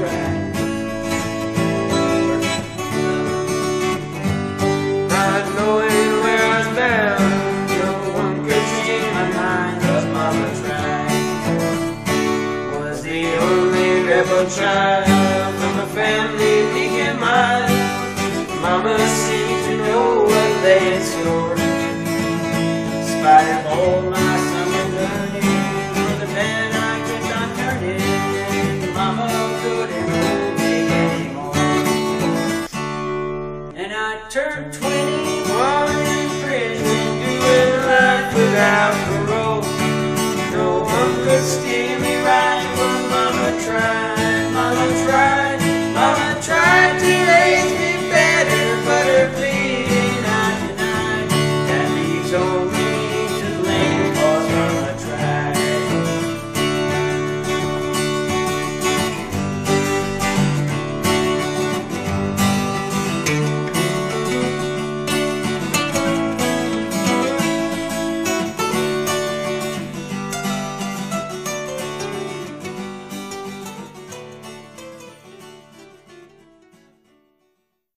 Not knowing where I was bound, no one could change my mind, 'cause Mama tried. Was the only rebel child from a family big and mild. Mama seemed to know what lay in store, in spite of all my summer learning. For the man I could not turn in, Mama couldn't hold me anymore. And I turned 20.